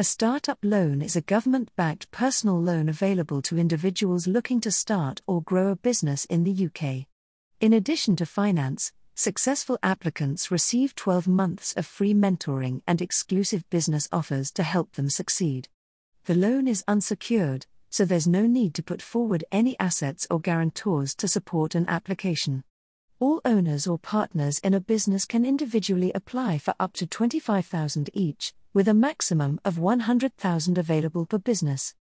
A startup loan is a government-backed personal loan available to individuals looking to start or grow a business in the UK. In addition to finance, successful applicants receive 12 months of free mentoring and exclusive business offers to help them succeed. The loan is unsecured, so there's no need to put forward any assets or guarantors to support an application. All owners or partners in a business can individually apply for up to £25,000 each, with a maximum of £100,000 available per business.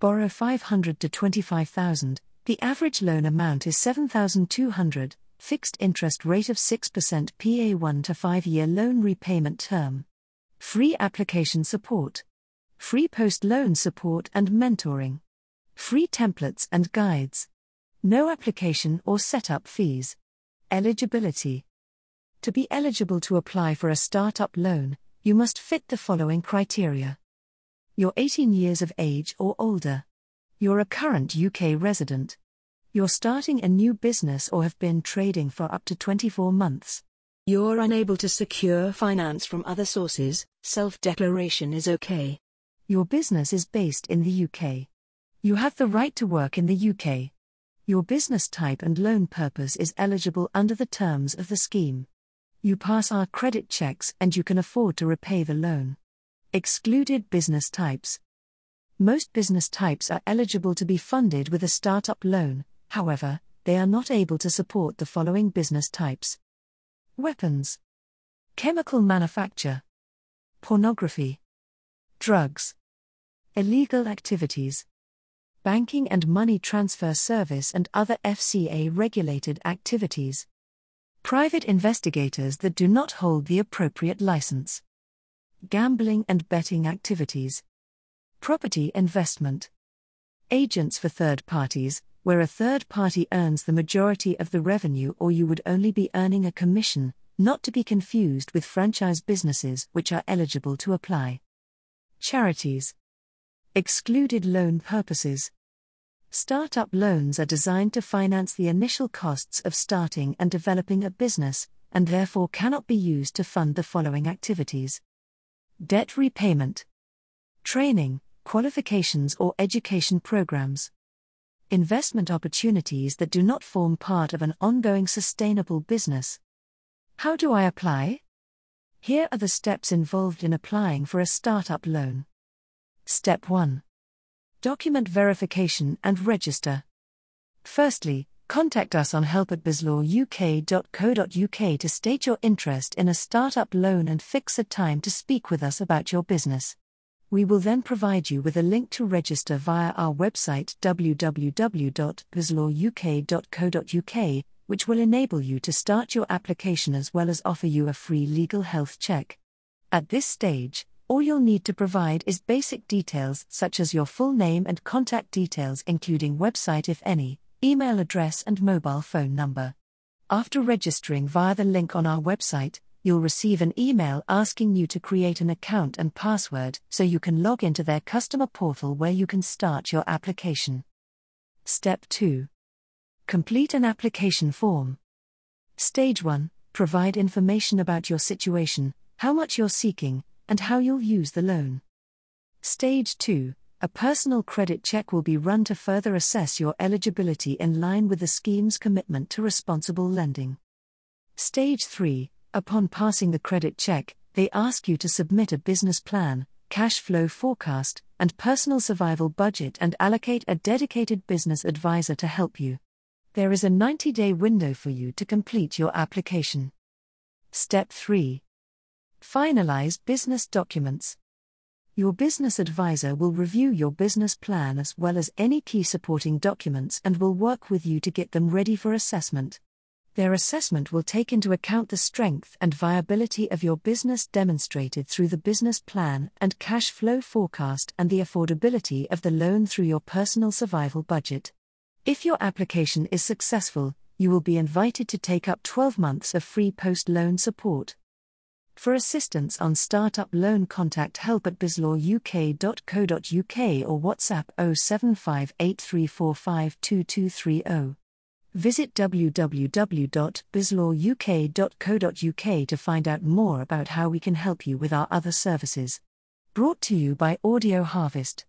Borrow £500 to £25,000, the average loan amount is £7,200, fixed interest rate of 6% PA1 to 5-year loan repayment term. Free application support. Free post-loan support and mentoring. Free templates and guides. No application or setup fees. Eligibility. To be eligible to apply for a startup loan, you must fit the following criteria. You're 18 years of age or older. You're a current UK resident. You're starting a new business or have been trading for up to 24 months. You're unable to secure finance from other sources, self-declaration is okay. Your business is based in the UK. You have the right to work in the UK. Your business type and loan purpose is eligible under the terms of the scheme. You pass our credit checks and you can afford to repay the loan. Excluded business types. Most business types are eligible to be funded with a startup loan, however, they are not able to support the following business types. Weapons. Chemical manufacture. Pornography. Drugs. Illegal activities. Banking and money transfer service and other FCA-regulated activities. Private investigators that do not hold the appropriate license. Gambling and betting activities. Property investment. Agents for third parties, where a third party earns the majority of the revenue or you would only be earning a commission, not to be confused with franchise businesses which are eligible to apply. Charities. Excluded loan purposes. Startup loans are designed to finance the initial costs of starting and developing a business, and therefore cannot be used to fund the following activities. Debt repayment. Training, qualifications or education programs. Investment opportunities that do not form part of an ongoing sustainable business. How do I apply? Here are the steps involved in applying for a startup loan. Step 1. Document verification and register. Firstly, contact us on help@bizlawuk.co.uk to state your interest in a startup loan and fix a time to speak with us about your business. We will then provide you with a link to register via our website www.bizlawuk.co.uk, which will enable you to start your application as well as offer you a free legal health check. At this stage, all you'll need to provide is basic details such as your full name and contact details including website if any, email address and mobile phone number. After registering via the link on our website, you'll receive an email asking you to create an account and password so you can log into their customer portal where you can start your application. Step 2. Complete an application form. Stage 1. Provide information about your situation, how much you're seeking, and how you'll use the loan. Stage 2. A personal credit check will be run to further assess your eligibility in line with the scheme's commitment to responsible lending. Stage 3. Upon passing the credit check, they ask you to submit a business plan, cash flow forecast, and personal survival budget and allocate a dedicated business advisor to help you. There is a 90-day window for you to complete your application. Step 3. Finalize business documents. Your business advisor will review your business plan as well as any key supporting documents and will work with you to get them ready for assessment. Their assessment will take into account the strength and viability of your business demonstrated through the business plan and cash flow forecast and the affordability of the loan through your personal survival budget. If your application is successful, you will be invited to take up 12 months of free post-loan support. For assistance on startup loan, contact help@bizlawuk.co.uk or WhatsApp 07583452230. Visit www.bizlawuk.co.uk to find out more about how we can help you with our other services. brought to you by Audio Harvest.